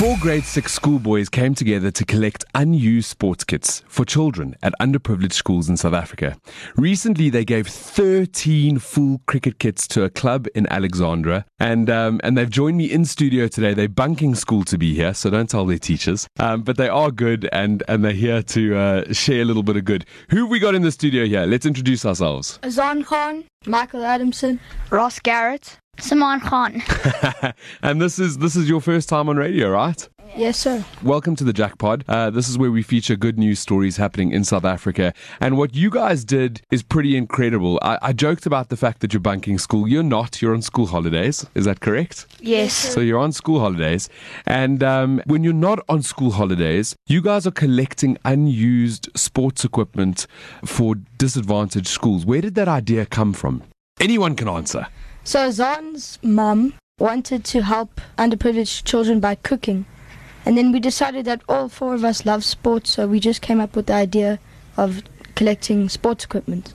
4 grade 6 schoolboys came together to collect unused sports kits for children at underprivileged schools in South Africa. Recently, they gave 13 full cricket kits to a club in Alexandra, and they've joined me in studio today. They're bunking school to be here, so don't tell their teachers. But they are good, and they're here to share a little bit of good. Who have we got in the studio here? Let's introduce ourselves. Azan Khan, Michael Adamson, Ross Garrett, Saman Khan. And this is your first time on radio, right? Yes, sir. Welcome to the Jackpod. This is where we feature good news stories happening in South Africa. And what you guys did is pretty incredible. I joked about the fact that you're bunking school. You're not. You're on school holidays. Is that correct? Yes. So you're on school holidays. And when you're not on school holidays, you guys are collecting unused sports equipment for disadvantaged schools. Where did that idea come from? Anyone can answer. So Zan's mum wanted to help underprivileged children by cooking. And then we decided that all 4 of us love sports, so we just came up with the idea of collecting sports equipment.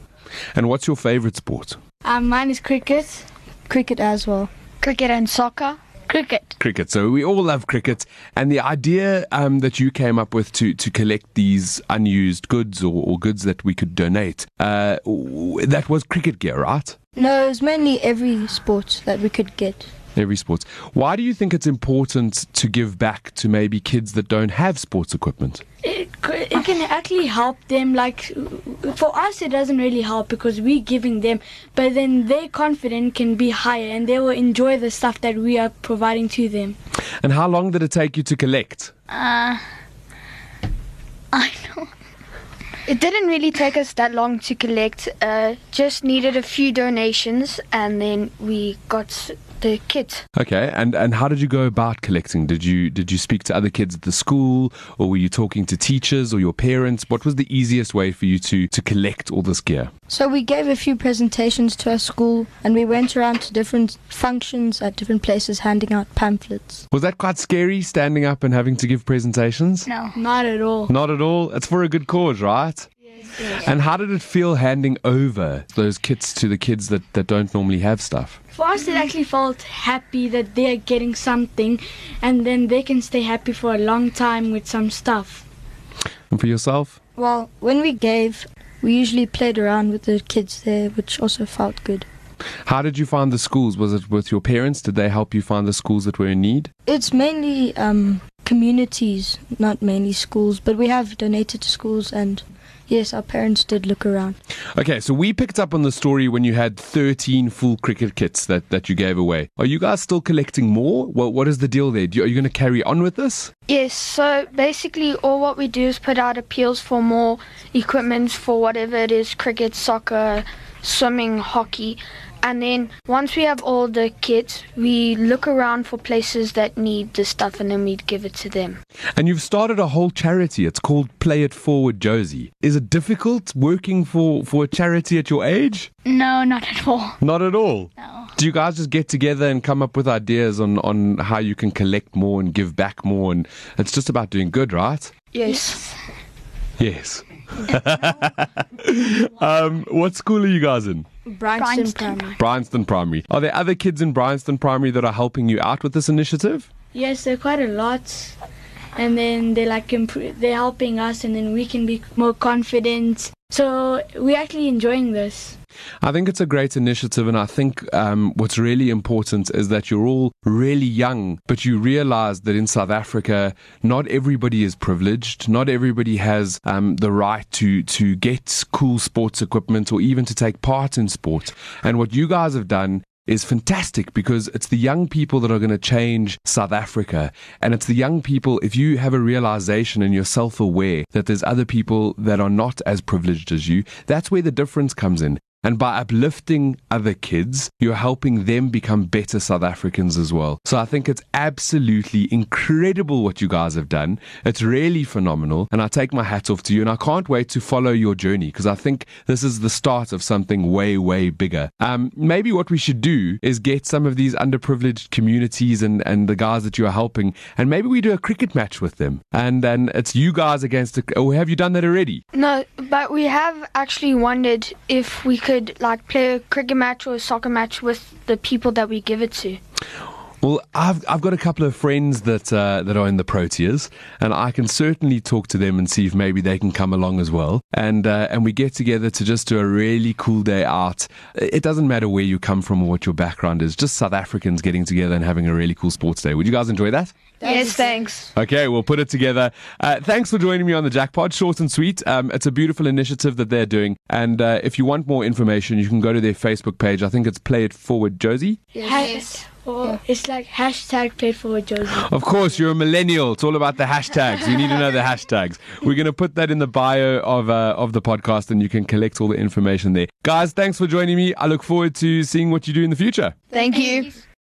And what's your favourite sport? Mine is cricket. Cricket as well. Cricket and soccer. Cricket. So we all love cricket. And the idea that you came up with to collect these unused goods or goods that we could donate, that was cricket gear, right? No, it was mainly every sport that we could get. Every sport. Why do you think it's important to give back to maybe kids that don't have sports equipment? It can actually help them. Like, for us, it doesn't really help because we're giving them, but then their confidence can be higher and they will enjoy the stuff that we are providing to them. And how long did it take you to collect? I know. It didn't really take us that long to collect, just needed a few donations and then we got the kit. Okay, and how did you go about collecting? Did you speak to other kids at the school, or were you talking to teachers or your parents? What was the easiest way for you to collect all this gear? So we gave a few presentations to our school and we went around to different functions at different places handing out pamphlets. Was that quite scary, standing up and having to give presentations? No, not at all. Not at all? It's for a good cause, right? Yes. And how did it feel handing over those kits to the kids that don't normally have stuff? For us, it actually felt happy that they're getting something and then they can stay happy for a long time with some stuff. And for yourself? Well, when we gave, we usually played around with the kids there, which also felt good. How did you find the schools? Was it with your parents? Did they help you find the schools that were in need? It's mainly communities, not mainly schools, but we have donated to schools and... yes, our parents did look around. Okay, so we picked up on the story when you had 13 full cricket kits that you gave away. Are you guys still collecting more? Well, what is the deal there? Are you going to carry on with this? Yes, so basically all what we do is put out appeals for more equipment for whatever it is, cricket, soccer, swimming, hockey. And then once we have all the kits, we look around for places that need the stuff and then we give it to them. And you've started a whole charity. It's called Play It Forward Jozi. Is it difficult working for a charity at your age? No, not at all. Not at all? No. Do you guys just get together and come up with ideas on how you can collect more and give back more? And it's just about doing good, right? Yes. Yes. What school are you guys in? Bryanston Primary. Are there other kids in Bryanston Primary that are helping you out with this initiative? Yes, there are quite a lot. And then they're helping us and then we can be more confident. So we're actually enjoying this. I think it's a great initiative, and I think what's really important is that you're all really young, but you realize that in South Africa, not everybody is privileged, not everybody has the right to get cool sports equipment or even to take part in sport. And what you guys have done is fantastic because it's the young people that are going to change South Africa. And it's the young people, if you have a realization and you're self-aware that there's other people that are not as privileged as you, that's where the difference comes in. And by uplifting other kids, you're helping them become better South Africans as well. So I think it's absolutely incredible what you guys have done. It's really phenomenal. And I take my hat off to you. And I can't wait to follow your journey, because I think this is the start of something way, way bigger. Maybe what we should do is get some of these underprivileged communities and the guys that you are helping, and maybe we do a cricket match with them. And then it's you guys against... Or have you done that already? No, but we have actually wondered if we could play a cricket match or a soccer match with the people that we give it to. Well, I've got a couple of friends that are in the Proteas, and I can certainly talk to them and see if maybe they can come along as well. And we get together to just do a really cool day out. It doesn't matter where you come from or what your background is, just South Africans getting together and having a really cool sports day. Would you guys enjoy that? Yes, thanks. Okay, we'll put it together. Thanks for joining me on the Jackpot. Short and sweet. It's a beautiful initiative that they're doing. And if you want more information, you can go to their Facebook page. I think it's Play It Forward Jozi. Yes. Or it's hashtag Play It Forward Jozi. Of course, you're a millennial. It's all about the hashtags. You need to know the hashtags. We're going to put that in the bio of the podcast, and you can collect all the information there. Guys, thanks for joining me. I look forward to seeing what you do in the future. Thank you.